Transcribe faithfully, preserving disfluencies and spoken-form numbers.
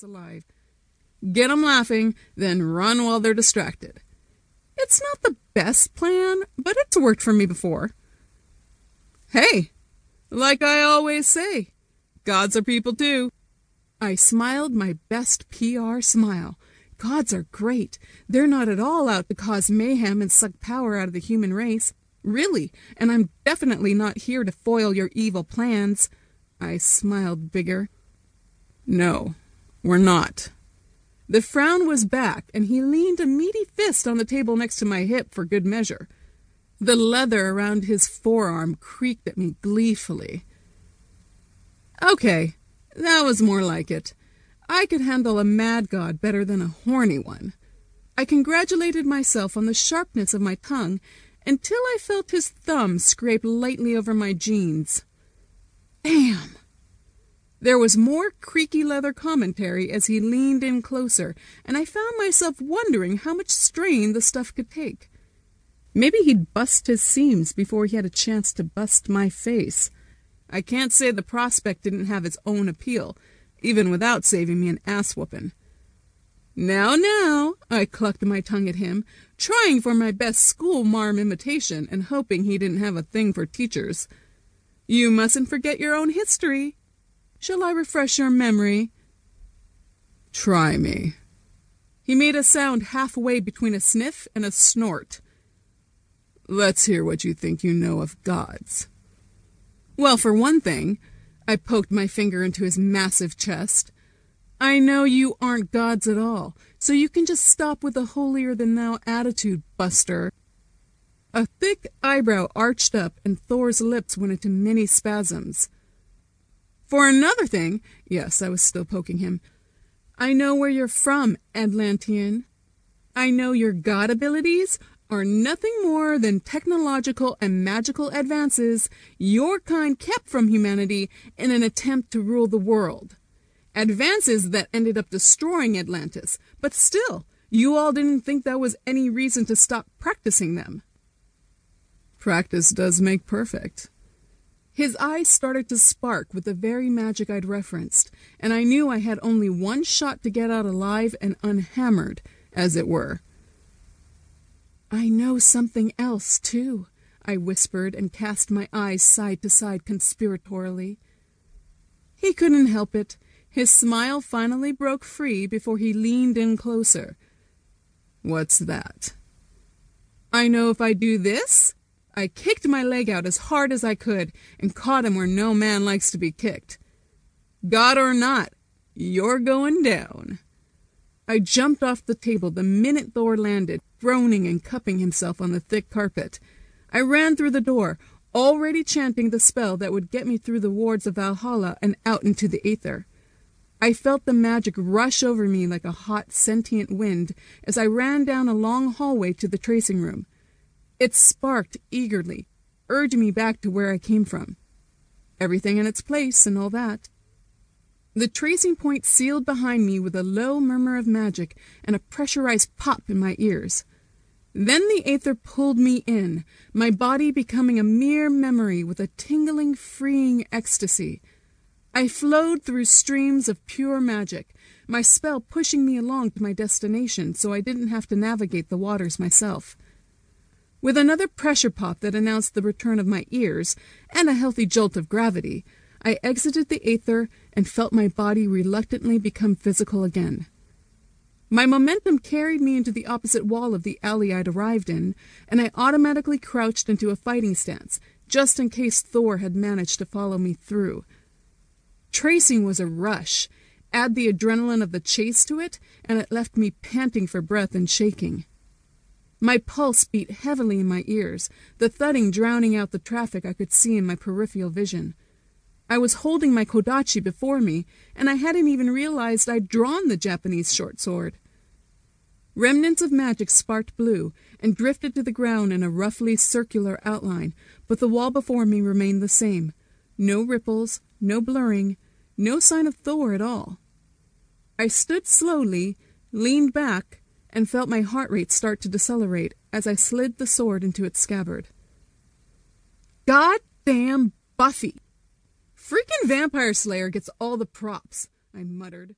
that's alive. Get 'em laughing, then run while they're distracted. It's not the best plan, but it's worked for me before. Hey, like I always say, gods are people too. I smiled my best P R smile. Gods are great. They're not at all out to cause mayhem and suck power out of the human race. Really, and I'm definitely not here to foil your evil plans. I smiled bigger. No, we're not. The frown was back, and he leaned a meaty fist on the table next to my hip for good measure. The leather around his forearm creaked at me gleefully. Okay, that was more like it. I could handle a mad god better than a horny one. I congratulated myself on the sharpness of my tongue until I felt his thumb scrape lightly over my jeans. Damn! There was more creaky leather commentary as he leaned in closer, and I found myself wondering how much strain the stuff could take. Maybe he'd bust his seams before he had a chance to bust my face. I can't say the prospect didn't have its own appeal, even without saving me an ass-whooping. Now, now, I clucked my tongue at him, trying for my best school-marm imitation and hoping he didn't have a thing for teachers. You mustn't forget your own history. Shall I refresh your memory? Try me. He made a sound halfway between a sniff and a snort. Let's hear what you think you know of gods. Well, for one thing, I poked my finger into his massive chest. I know you aren't gods at all, so you can just stop with the holier-than-thou attitude, buster. A thick eyebrow arched up, and Thor's lips went into many spasms. For another thing, yes, I was still poking him, I know where you're from, Atlantean. I know your god abilities are nothing more than technological and magical advances your kind kept from humanity in an attempt to rule the world. Advances that ended up destroying Atlantis, but still, you all didn't think that was any reason to stop practicing them. Practice does make perfect. His eyes started to spark with the very magic I'd referenced, and I knew I had only one shot to get out alive and unhammered, as it were. I know something else, too, I whispered and cast my eyes side to side conspiratorially. He couldn't help it. His smile finally broke free before he leaned in closer. What's that? I know if I do this... I kicked my leg out as hard as I could and caught him where no man likes to be kicked. God or not, you're going down. I jumped off the table the minute Thor landed, groaning and cupping himself on the thick carpet. I ran through the door, already chanting the spell that would get me through the wards of Valhalla and out into the aether. I felt the magic rush over me like a hot, sentient wind as I ran down a long hallway to the tracing room. It sparked eagerly, urged me back to where I came from. Everything in its place and all that. The tracing point sealed behind me with a low murmur of magic and a pressurized pop in my ears. Then the aether pulled me in, my body becoming a mere memory with a tingling, freeing ecstasy. I flowed through streams of pure magic, my spell pushing me along to my destination so I didn't have to navigate the waters myself. With another pressure pop that announced the return of my ears, and a healthy jolt of gravity, I exited the aether and felt my body reluctantly become physical again. My momentum carried me into the opposite wall of the alley I'd arrived in, and I automatically crouched into a fighting stance, just in case Thor had managed to follow me through. Tracing was a rush. Add the adrenaline of the chase to it, and it left me panting for breath and shaking. My pulse beat heavily in my ears, the thudding drowning out the traffic I could see in my peripheral vision. I was holding my kodachi before me, and I hadn't even realized I'd drawn the Japanese short sword. Remnants of magic sparked blue and drifted to the ground in a roughly circular outline, but the wall before me remained the same. No ripples, no blurring, no sign of Thor at all. I stood slowly, leaned back, and felt my heart rate start to decelerate as I slid the sword into its scabbard. Goddamn Buffy! Freaking Vampire Slayer gets all the props, I muttered.